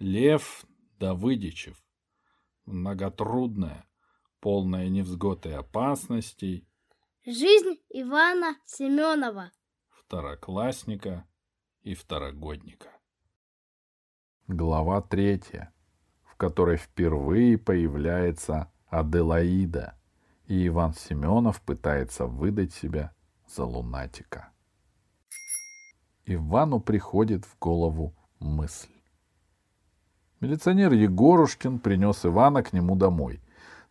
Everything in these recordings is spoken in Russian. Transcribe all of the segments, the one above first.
Лев Давыдычев. Многотрудная, полная невзгод и опасностей. Жизнь Ивана Семёнова. Второклассника и второгодника. Глава 3, в которой впервые появляется Аделаида, и Иван Семёнов пытается выдать себя за лунатика. Ивану приходит в голову мысль. Милиционер Егорушкин принес Ивана к нему домой,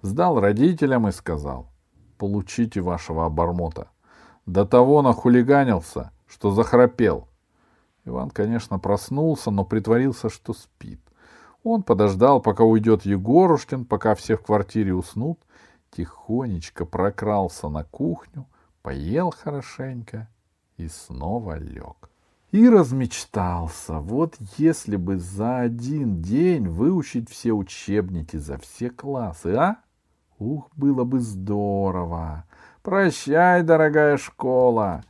сдал родителям и сказал: «Получите вашего обормота». До того нахулиганился, что захрапел. Иван, конечно, проснулся, но притворился, что спит. Он подождал, пока уйдет Егорушкин, пока все в квартире уснут, тихонечко прокрался на кухню, поел хорошенько и снова лег. И размечтался: вот если бы за один день выучить все учебники за все классы, а? Ух, было бы здорово! Прощай, дорогая школа!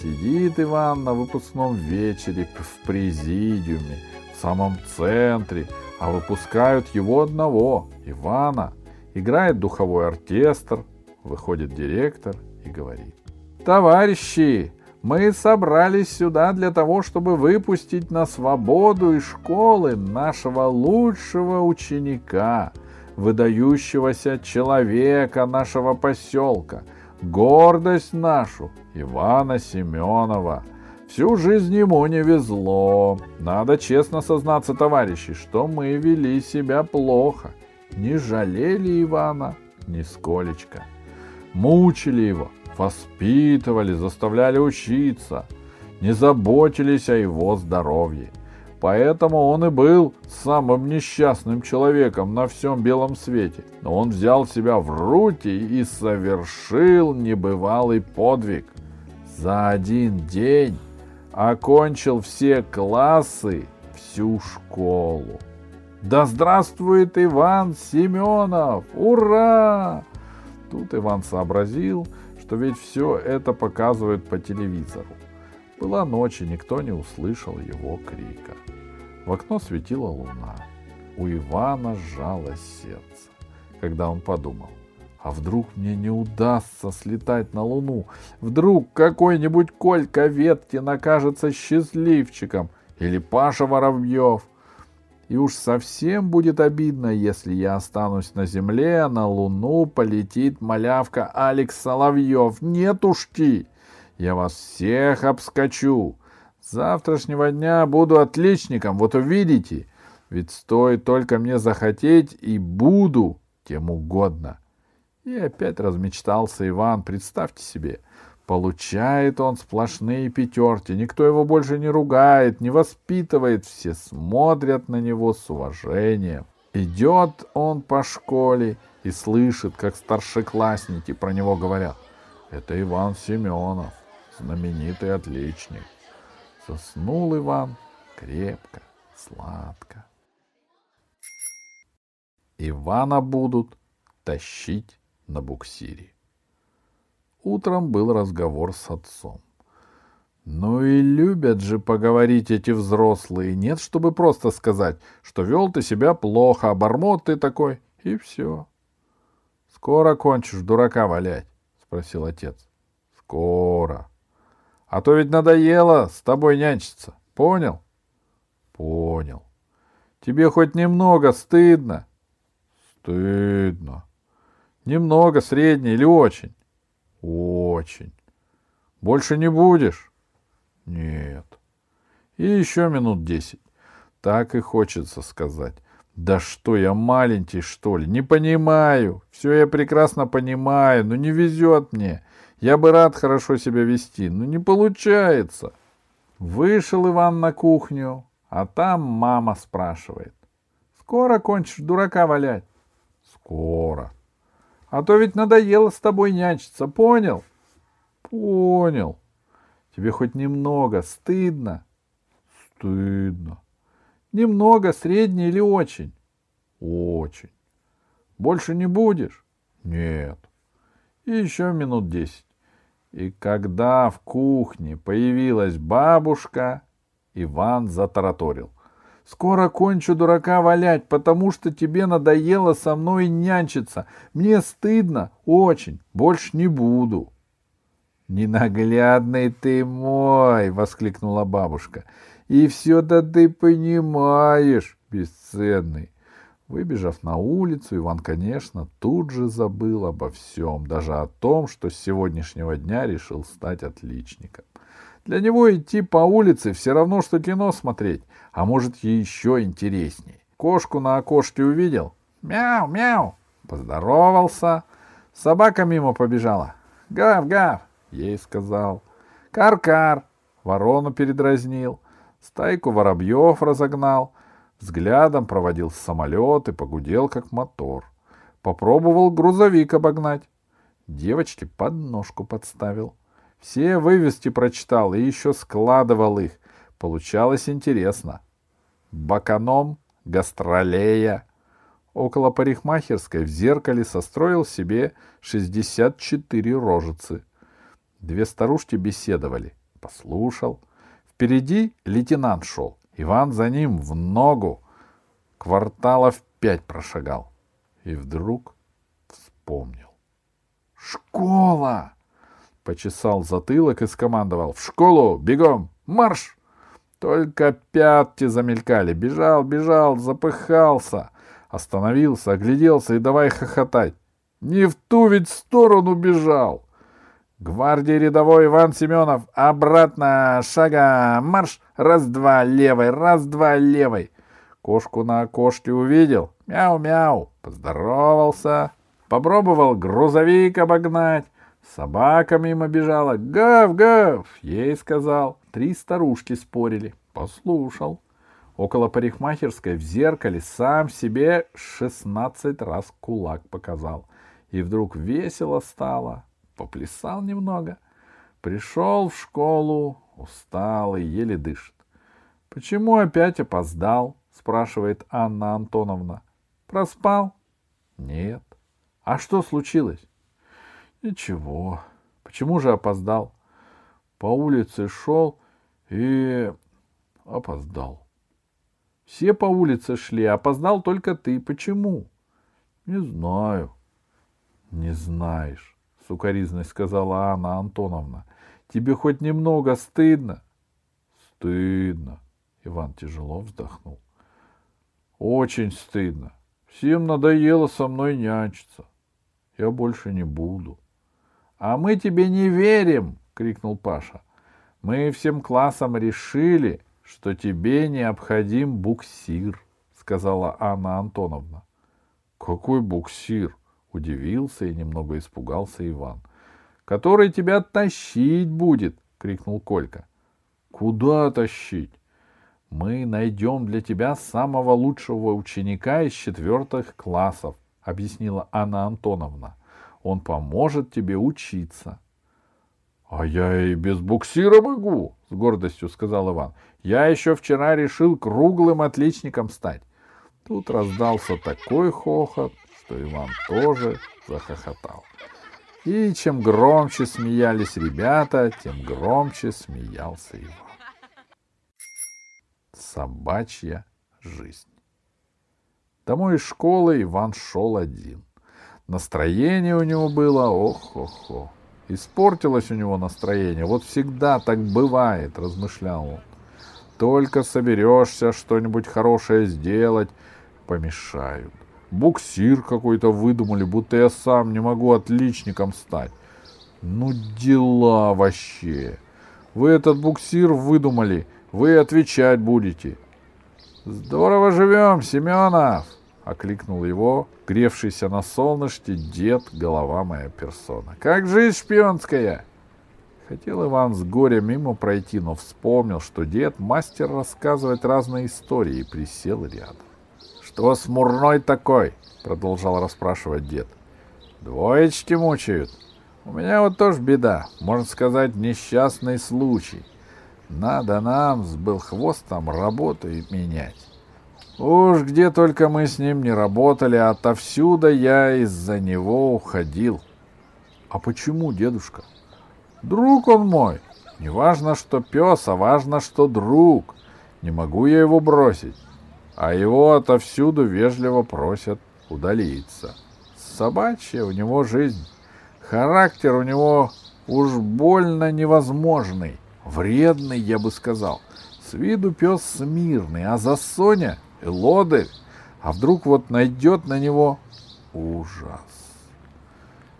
Сидит Иван на выпускном вечере в президиуме, в самом центре, а выпускают его одного, Ивана. Играет духовой оркестр, выходит директор и говорит: «Товарищи, мы собрались сюда для того, чтобы выпустить на свободу из школы нашего лучшего ученика, выдающегося человека нашего поселка, гордость нашу, Ивана Семёнова. Всю жизнь ему не везло. Надо честно сознаться, товарищи, что мы вели себя плохо. Не жалели Ивана нисколечко. Мучили его, воспитывали, заставляли учиться. Не заботились о его здоровье. Поэтому он и был самым несчастным человеком на всем белом свете. Но он взял себя в руки и совершил небывалый подвиг. За один день окончил все классы, всю школу. Да здравствует Иван Семёнов! Ура!» Тут Иван сообразил, что ведь все это показывают по телевизору. Была ночь, и никто не услышал его крика. В окно светила луна. У Ивана сжалось сердце, когда он подумал: а вдруг мне не удастся слетать на луну? Вдруг какой-нибудь Колька Веткин окажется счастливчиком? Или Паша Воробьев? И уж совсем будет обидно, если я останусь на земле, а на луну полетит малявка Алекс Соловьев. Нет уж ти! Я вас всех обскочу. С завтрашнего дня буду отличником, вот увидите. Ведь стоит только мне захотеть, и буду кем угодно». И опять размечтался Иван, представьте себе. Получает он сплошные пятерки, никто его больше не ругает, не воспитывает, все смотрят на него с уважением. Идет он по школе и слышит, как старшеклассники про него говорят: «Это Иван Семёнов, знаменитый отличник». Заснул Иван крепко, сладко. Ивана будут тащить на буксире. Утром был разговор с отцом. Ну и любят же поговорить эти взрослые. Нет, чтобы просто сказать, что вел ты себя плохо, обормот ты такой, и все. «Скоро кончишь дурака валять?» — спросил отец. «Скоро. А то ведь надоело с тобой нянчиться. Понял?» «Понял. Тебе хоть немного стыдно?» «Стыдно. Немного, средне или очень?» «Очень. Больше не будешь?» «Нет». И еще минут 10. Так и хочется сказать: «Да что, я маленький, что ли? Не понимаю. Все я прекрасно понимаю, но не везет мне. Я бы рад хорошо себя вести, но не получается». Вышел Иван на кухню, а там мама спрашивает: «Скоро кончишь дурака валять?» «Скоро. А то ведь надоело с тобой нянчиться, понял?» «Понял. Тебе хоть немного стыдно?» «Стыдно. Немного, средне или очень?» «Очень. Больше не будешь?» «Нет». И еще минут 10. И когда в кухне появилась бабушка, Иван затараторил: Скоро кончу дурака валять, потому что тебе надоело со мной нянчиться. Мне стыдно, очень, больше не буду». «Ненаглядный ты мой!» — воскликнула бабушка. «И все-то ты понимаешь, бесценный». Выбежав на улицу, Иван, конечно, тут же забыл обо всем, даже о том, что с сегодняшнего дня решил стать отличником. Для него идти по улице все равно, что кино смотреть, а может, еще интересней. Кошку на окошке увидел — мяу-мяу, поздоровался. Собака мимо побежала — гав-гав, ей сказал. Кар-кар, ворону передразнил. Стайку воробьев разогнал. Взглядом проводил самолет и погудел, как мотор. Попробовал грузовик обогнать. Девочке подножку подставил. Все вывески прочитал и еще складывал их. Получалось интересно. Баканом, гастролея. Около парикмахерской в зеркале состроил себе 64 рожицы. Две старушки беседовали. Послушал. Впереди лейтенант шел. Иван за ним в ногу. Кварталов 5 прошагал. И вдруг вспомнил. «Школа!» Почесал затылок и скомандовал: «В школу! Бегом! Марш!» Только пятки замелькали. Бежал, бежал, запыхался. Остановился, огляделся и давай хохотать. Не в ту ведь сторону бежал. Гвардии рядовой Иван Семёнов. Обратно, шага, марш. Раз-два левой, раз-два левой. Кошку на окошке увидел. Мяу-мяу. Поздоровался. Попробовал грузовик обогнать. Собака мимо бежала. Гав-гав, ей сказал. Три старушки спорили. Послушал. Около парикмахерской в зеркале сам себе 16 раз кулак показал. И вдруг весело стало. Поплясал немного. Пришел в школу. Устал и еле дышит. «Почему опять опоздал?» — спрашивает Анна Антоновна. «Проспал?» «Нет». «А что случилось?» «Ничего». «Почему же опоздал?» «По улице шел и опоздал». «Все по улице шли, опоздал только ты. Почему?» «Не знаю». «Не знаешь», — сукоризной сказала Анна Антоновна. «Тебе хоть немного стыдно?» «Стыдно». Иван тяжело вздохнул. «Очень стыдно. Всем надоело со мной нянчиться. Я больше не буду». «А мы тебе не верим!» — крикнул Паша. «Мы всем классом решили, что тебе необходим буксир», — сказала Анна Антоновна. «Какой буксир?» — удивился и немного испугался Иван. «Который тебя тащить будет!» — крикнул Колька. «Куда тащить?» «Мы найдем для тебя самого лучшего ученика из 4 классов», — объяснила Анна Антоновна. «Он поможет тебе учиться». «А я и без буксира могу!» — с гордостью сказал Иван. «Я еще вчера решил круглым отличником стать». Тут раздался такой хохот, что Иван тоже захохотал. И чем громче смеялись ребята, тем громче смеялся Иван. Собачья жизнь. Домой из школы Иван шел один. Настроение у него было ох-хо-хо. Испортилось у него настроение. Вот всегда так бывает, размышлял он. Только соберешься что-нибудь хорошее сделать, помешают. Буксир какой-то выдумали, будто я сам не могу отличником стать. Ну дела вообще. Вы этот буксир выдумали, вы отвечать будете. Здорово живем, Семенов! — окликнул его гревшийся на солнышке дед, голова моя персона. — Как жизнь шпионская? Хотел Иван с горя мимо пройти, но вспомнил, что дед мастер рассказывать разные истории, и присел рядом. — Что смурной такой? — продолжал расспрашивать дед. — Двоечки мучают. У меня вот тоже беда, можно сказать, несчастный случай. Надо нам с Белхвостом работу менять. Уж где только мы с ним не работали, отовсюду я из-за него уходил. — А почему, дедушка? — Друг он мой. Не важно, что пес, а важно, что друг. Не могу я его бросить. а его отовсюду вежливо просят удалиться. Собачья у него жизнь, характер у него уж больно невозможный, вредный, я бы сказал. С виду пес смирный, а за Соня и лодырь, а вдруг вот найдет на него ужас.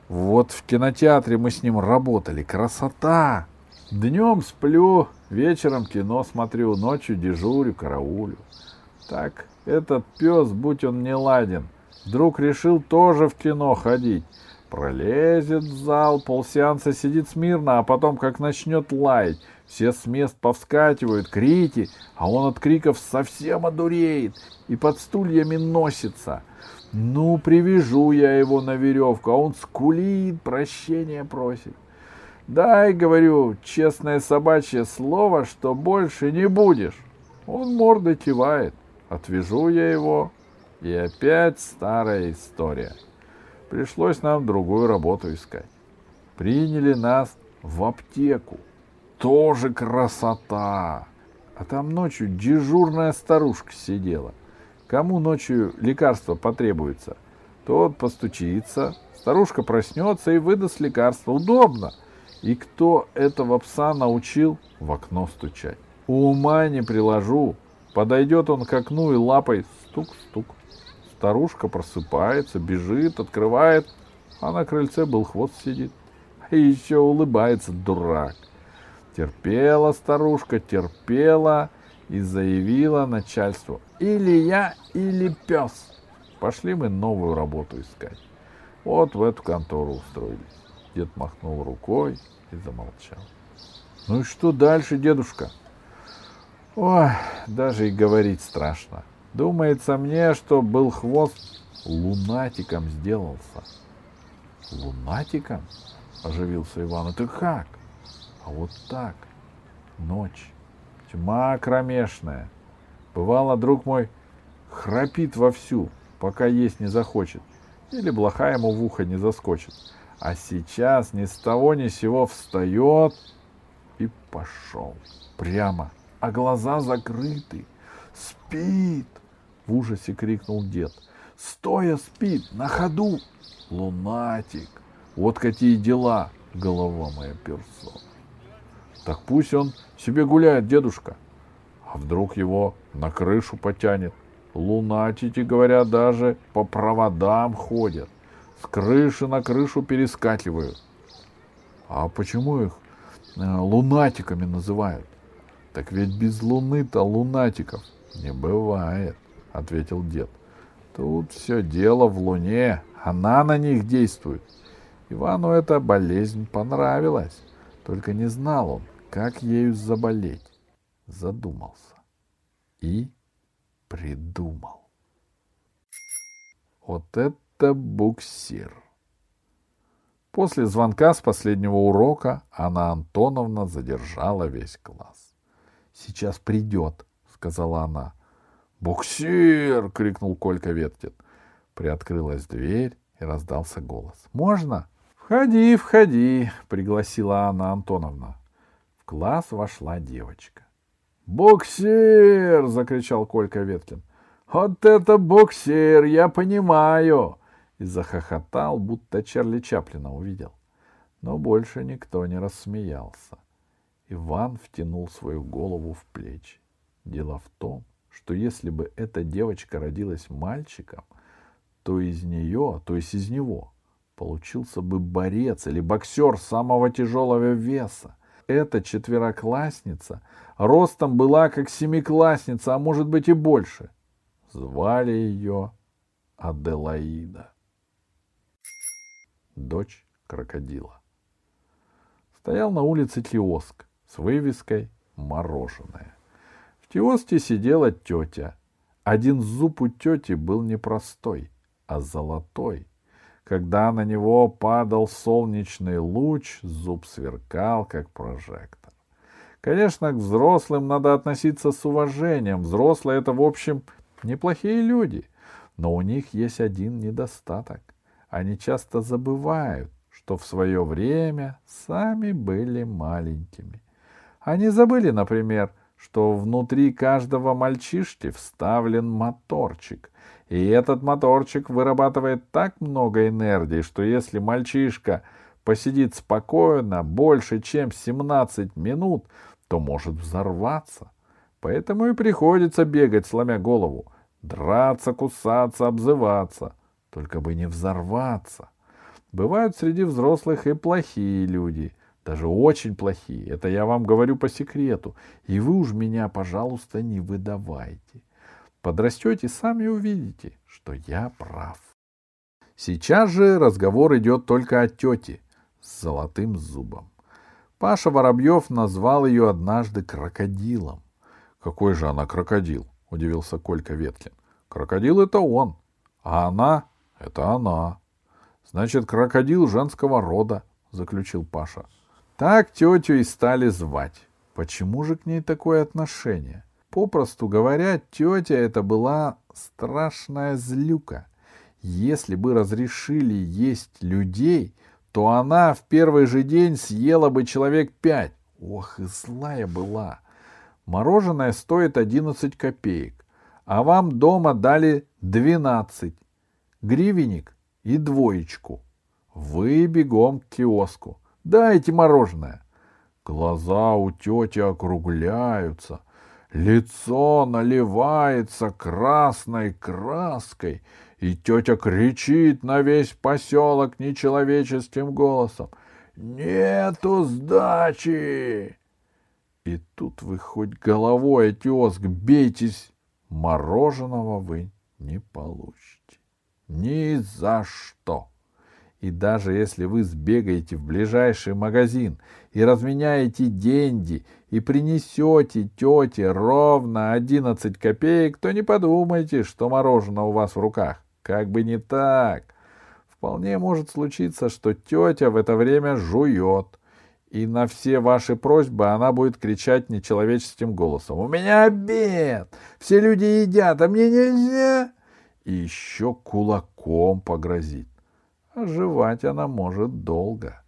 Вот в кинотеатре мы с ним работали, красота! Днем сплю, вечером кино смотрю, ночью дежурю, караулю. Так, этот пес, будь он не ладен, вдруг решил тоже в кино ходить. Пролезет в зал, полсеанса сидит смирно, а потом как начнет лаять. Все с мест повскакивают, крики, а он от криков совсем одуреет и под стульями носится. Ну, привяжу я его на веревку, а он скулит, прощения просит. Дай, говорю, честное собачье слово, что больше не будешь. Он мордой кивает, отвяжу я его, и опять старая история. Пришлось нам другую работу искать. Приняли нас в аптеку. Тоже красота! А там ночью дежурная старушка сидела. Кому ночью лекарство потребуется, тот постучится, старушка проснется и выдаст лекарство. Удобно! И кто этого пса научил в окно стучать? Ума не приложу. Подойдет он к окну и лапой стук-стук. Старушка просыпается, бежит, открывает, а на крыльце был хвост сидит. И еще улыбается дурак. Терпела старушка, терпела и заявила начальству: или я, или пес. Пошли мы новую работу искать. Вот в эту контору устроились. Дед махнул рукой и замолчал. Ну и что дальше, дедушка? Ой, даже и говорить страшно. Думается мне, что был хвост лунатиком сделался. Лунатиком? Оживился Иван. Это как? А вот так. Ночь. Тьма кромешная. Бывало, друг мой храпит вовсю, пока есть не захочет. Или блоха ему в ухо не заскочит. А сейчас ни с того ни с сего встает и пошел. Прямо. А глаза закрыты. Спит! В ужасе крикнул дед. Стоя спит, на ходу. Лунатик. Вот какие дела, голова моя перцовая. Так пусть он себе гуляет, дедушка. А вдруг его на крышу потянет? Лунатики, говорят, даже по проводам ходят. С крыши на крышу перескакивают. А почему их лунатиками называют? Так ведь без луны-то лунатиков не бывает, ответил дед. Тут все дело в луне, она на них действует. Ивану эта болезнь понравилась, только не знал он, как ею заболеть. Задумался и придумал. Вот это буксир. После звонка с последнего урока Анна Антоновна задержала весь класс. «Сейчас придет», — сказала она. «Буксир!» — крикнул Колька Веткин. Приоткрылась дверь и раздался голос. «Можно?» «Входи, входи!» — пригласила Анна Антоновна. В класс вошла девочка. «Буксир!» — закричал Колька Веткин. «Вот это буксир! Я понимаю!» И захохотал, будто Чарли Чаплина увидел. Но больше никто не рассмеялся. Иван втянул свою голову в плечи. Дело в том, что если бы эта девочка родилась мальчиком, то из нее, то есть из него, получился бы борец или боксер самого тяжелого веса. Эта четвероклассница ростом была как семиклассница, а может быть и больше. Звали ее Аделаида. Дочь крокодила. Стоял на улице киоск с вывеской «Мороженое». В киоске сидела тетя. Один зуб у тети был не простой, а золотой. Когда на него падал солнечный луч, зуб сверкал, как прожектор. Конечно, к взрослым надо относиться с уважением. Взрослые — это, в общем, неплохие люди. Но у них есть один недостаток. Они часто забывают, что в свое время сами были маленькими. Они забыли, например, что внутри каждого мальчишки вставлен моторчик. И этот моторчик вырабатывает так много энергии, что если мальчишка посидит спокойно больше, чем 17 минут, то может взорваться. Поэтому и приходится бегать, сломя голову, драться, кусаться, обзываться, только бы не взорваться. Бывают среди взрослых и плохие люди, даже очень плохие. Это я вам говорю по секрету, и вы уж меня, пожалуйста, не выдавайте. Подрастете, сами увидите, что я прав. Сейчас же разговор идет только о тете с золотым зубом. Паша Воробьев назвал ее однажды крокодилом. «Какой же она крокодил?» — удивился Колька Веткин. «Крокодил — это он, а она — это она. Значит, крокодил женского рода», — заключил Паша. Так тетю и стали звать. Почему же к ней такое отношение? Попросту говоря, тетя это была страшная злюка. Если бы разрешили есть людей, то она в первый же день съела бы человек 5. Ох, и злая была. Мороженое стоит 11 копеек, а вам дома дали 12. Гривенник и 2. Вы бегом к киоску. Дайте мороженое. Глаза у тети округляются. Лицо наливается красной краской. И тетя кричит на весь поселок нечеловеческим голосом: «Нету сдачи!» И тут вы хоть головой о киоск бейтесь, мороженого вы не получите. Ни за что! И даже если вы сбегаете в ближайший магазин и разменяете деньги и принесете тете ровно 11 копеек, то не подумайте, что мороженое у вас в руках. Как бы не так. Вполне может случиться, что тетя в это время жует, и на все ваши просьбы она будет кричать нечеловеческим голосом: «У меня обед! Все люди едят, а мне нельзя!» И еще кулаком погрозит. А жевать она может долго.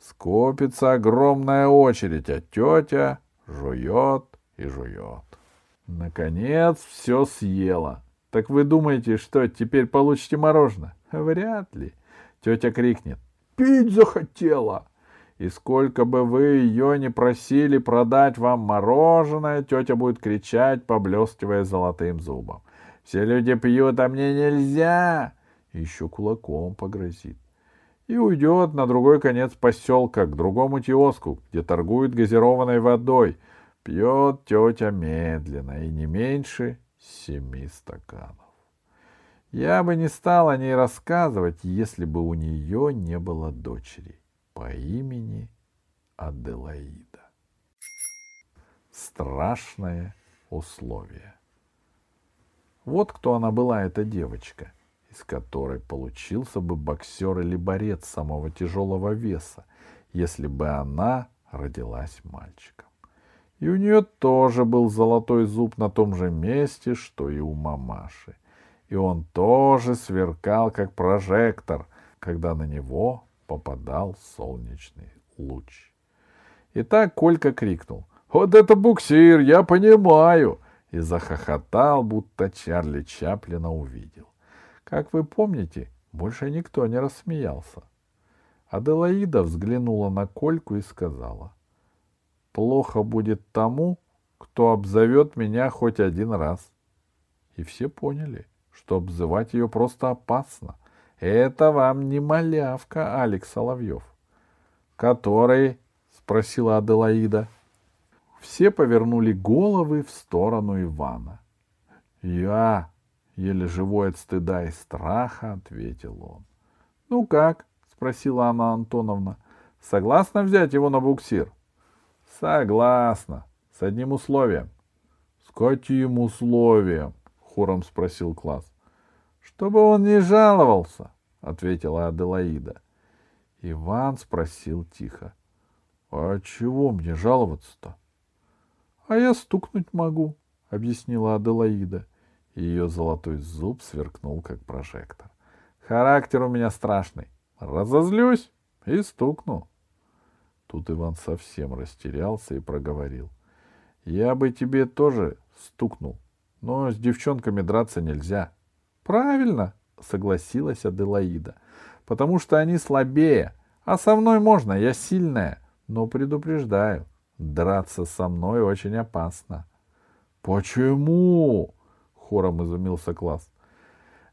Скопится огромная очередь, а тетя жует и жует. Наконец все съела. Так вы думаете, что теперь получите мороженое? Вряд ли. Тетя крикнет: «Пить захотела!» И сколько бы вы ее не просили продать вам мороженое, тетя будет кричать, поблескивая золотым зубом: «Все люди пьют, а мне нельзя!» И еще кулаком погрозит. И уйдет на другой конец поселка, к другому киоску, где торгуют газированной водой. Пьет тетя медленно и не меньше 7 стаканов. Я бы не стал о ней рассказывать, если бы у нее не было дочери по имени Аделаида. Страшное условие. Вот кто она была, эта девочка, из которой получился бы боксер или борец самого тяжелого веса, если бы она родилась мальчиком. И у нее тоже был золотой зуб на том же месте, что и у мамаши. И он тоже сверкал, как прожектор, когда на него попадал солнечный луч. И так Колька крикнул: «Вот это буксир, я понимаю!» И захохотал, будто Чарли Чаплина увидел. Как вы помните, больше никто не рассмеялся. Аделаида взглянула на Кольку и сказала: «Плохо будет тому, кто обзовет меня хоть один раз». И все поняли, что обзывать ее просто опасно. Это вам не малявка, Алекс Соловьев. «Который?» — спросила Аделаида. Все повернули головы в сторону Ивана. «Я!» — еле живой от стыда и страха, — ответил он. «Ну как?» — спросила Анна Антоновна. «Согласна взять его на буксир?» «Согласна. С одним условием». «С каким условием?» — хором спросил класс. «Чтобы он не жаловался», — ответила Аделаида. Иван спросил тихо: «А чего мне жаловаться-то?» «А я стукнуть могу», — объяснила Аделаида. Ее золотой зуб сверкнул, как прожектор. «Характер у меня страшный. Разозлюсь и стукну». Тут Иван совсем растерялся и проговорил: — Я бы тебе тоже стукнул, но с девчонками драться нельзя. — Правильно, — согласилась Аделаида, — потому что они слабее, а со мной можно, я сильная, но предупреждаю, драться со мной очень опасно. — Почему? — хором изумился класс.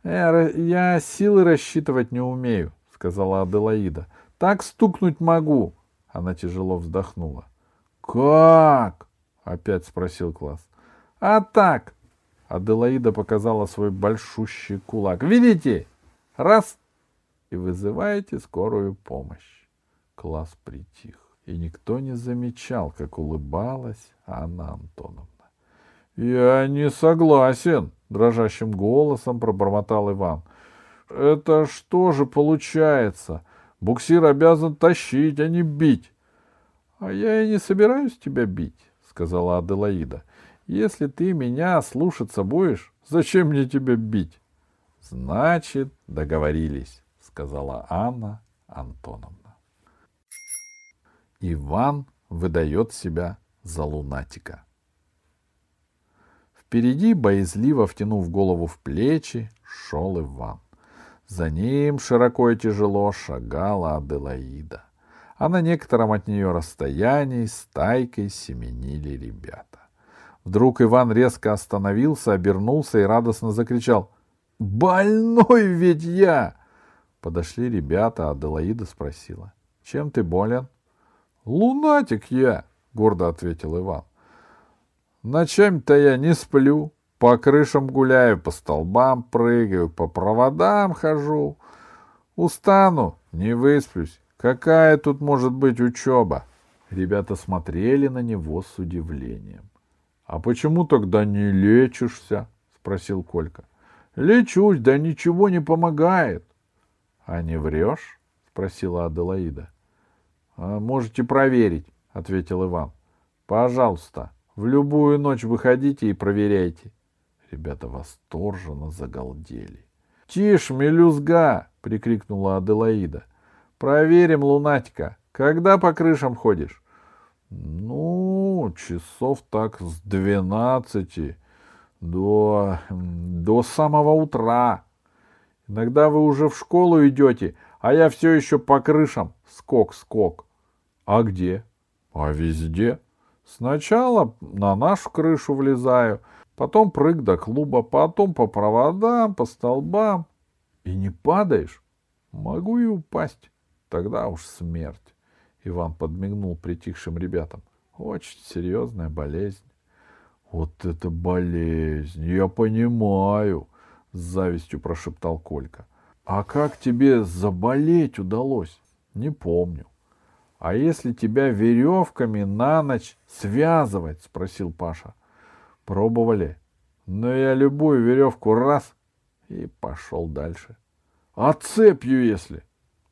Я силы рассчитывать не умею, — сказала Аделаида. — Так стукнуть могу. Она тяжело вздохнула. — Как? — опять спросил класс. — А так! — Аделаида показала свой большущий кулак. — Видите? Раз! И вызываете скорую помощь. Класс притих. И никто не замечал, как улыбалась Анна Антоновна. — Я не согласен! — дрожащим голосом пробормотал Иван. — Это что же получается? Буксир обязан тащить, а не бить. — А я и не собираюсь тебя бить, — сказала Аделаида. — Если ты меня слушаться будешь, зачем мне тебя бить? — Значит, договорились, — сказала Анна Антоновна. Иван выдает себя за лунатика. Впереди, боязливо втянув голову в плечи, шел Иван. За ним широко и тяжело шагала Аделаида, а на некотором от нее расстоянии стайкой семенили ребята. Вдруг Иван резко остановился, обернулся и радостно закричал: «Больной ведь я!» Подошли ребята, а Аделаида спросила: «Чем ты болен?» «Лунатик я!» — гордо ответил Иван. «Ночами-то я не сплю, по крышам гуляю, по столбам прыгаю, по проводам хожу. Устану, не высплюсь. Какая тут может быть учеба?» Ребята смотрели на него с удивлением. «А почему тогда не лечишься?» — спросил Колька. «Лечусь, да ничего не помогает». «А не врешь?» — спросила Аделаида. «Можете проверить», — ответил Иван. «Пожалуйста. В любую ночь выходите и проверяйте». Ребята восторженно загалдели. «Тише, мелюзга!» — прикрикнула Аделаида. «Проверим лунатика. Когда по крышам ходишь?» «Ну, часов так с 12 до самого утра. Иногда вы уже в школу идете, а я все еще по крышам. Скок-скок». «А где?» «А везде. Сначала на нашу крышу влезаю, потом прыг до клуба, потом по проводам, по столбам. И не падаешь? Могу и упасть. Тогда уж смерть». Иван подмигнул притихшим ребятам. «Очень серьезная болезнь». «Вот это болезнь, я понимаю», — с завистью прошептал Колька. «А как тебе заболеть удалось?» «Не помню». «А если тебя веревками на ночь связывать?» — спросил Паша. «Пробовали. Но я любую веревку раз и пошел дальше». «А цепью если?»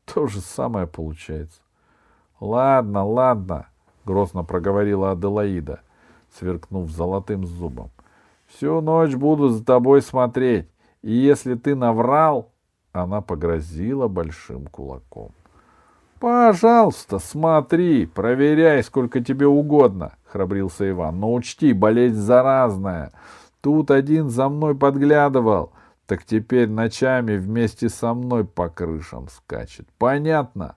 «То же самое получается». «Ладно, ладно», — грозно проговорила Аделаида, сверкнув золотым зубом. «Всю ночь буду за тобой смотреть, и если ты наврал...» Она погрозила большим кулаком. «Пожалуйста, смотри, проверяй, сколько тебе угодно», — храбрился Иван. «Но учти, болезнь заразная. Тут один за мной подглядывал, так теперь ночами вместе со мной по крышам скачет. Понятно?»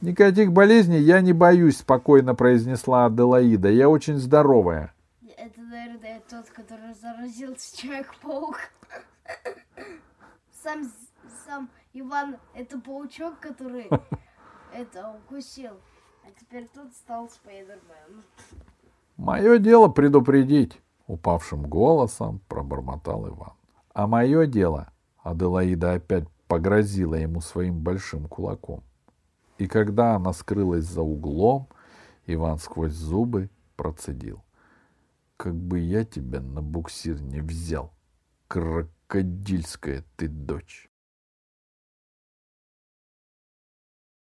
«Никаких болезней я не боюсь», — спокойно произнесла Аделаида. «Я очень здоровая». «Это, наверное, тот, который заразился, Человек-паук. Сам Иван, это паучок, который... Это укусил. А теперь тут стал Спайдермен. «Мое дело предупредить», — упавшим голосом пробормотал Иван. «А мое дело», — Аделаида опять погрозила ему своим большим кулаком. И когда она скрылась за углом, Иван сквозь зубы процедил: «Как бы я тебя на буксир не взял, крокодильская ты дочь».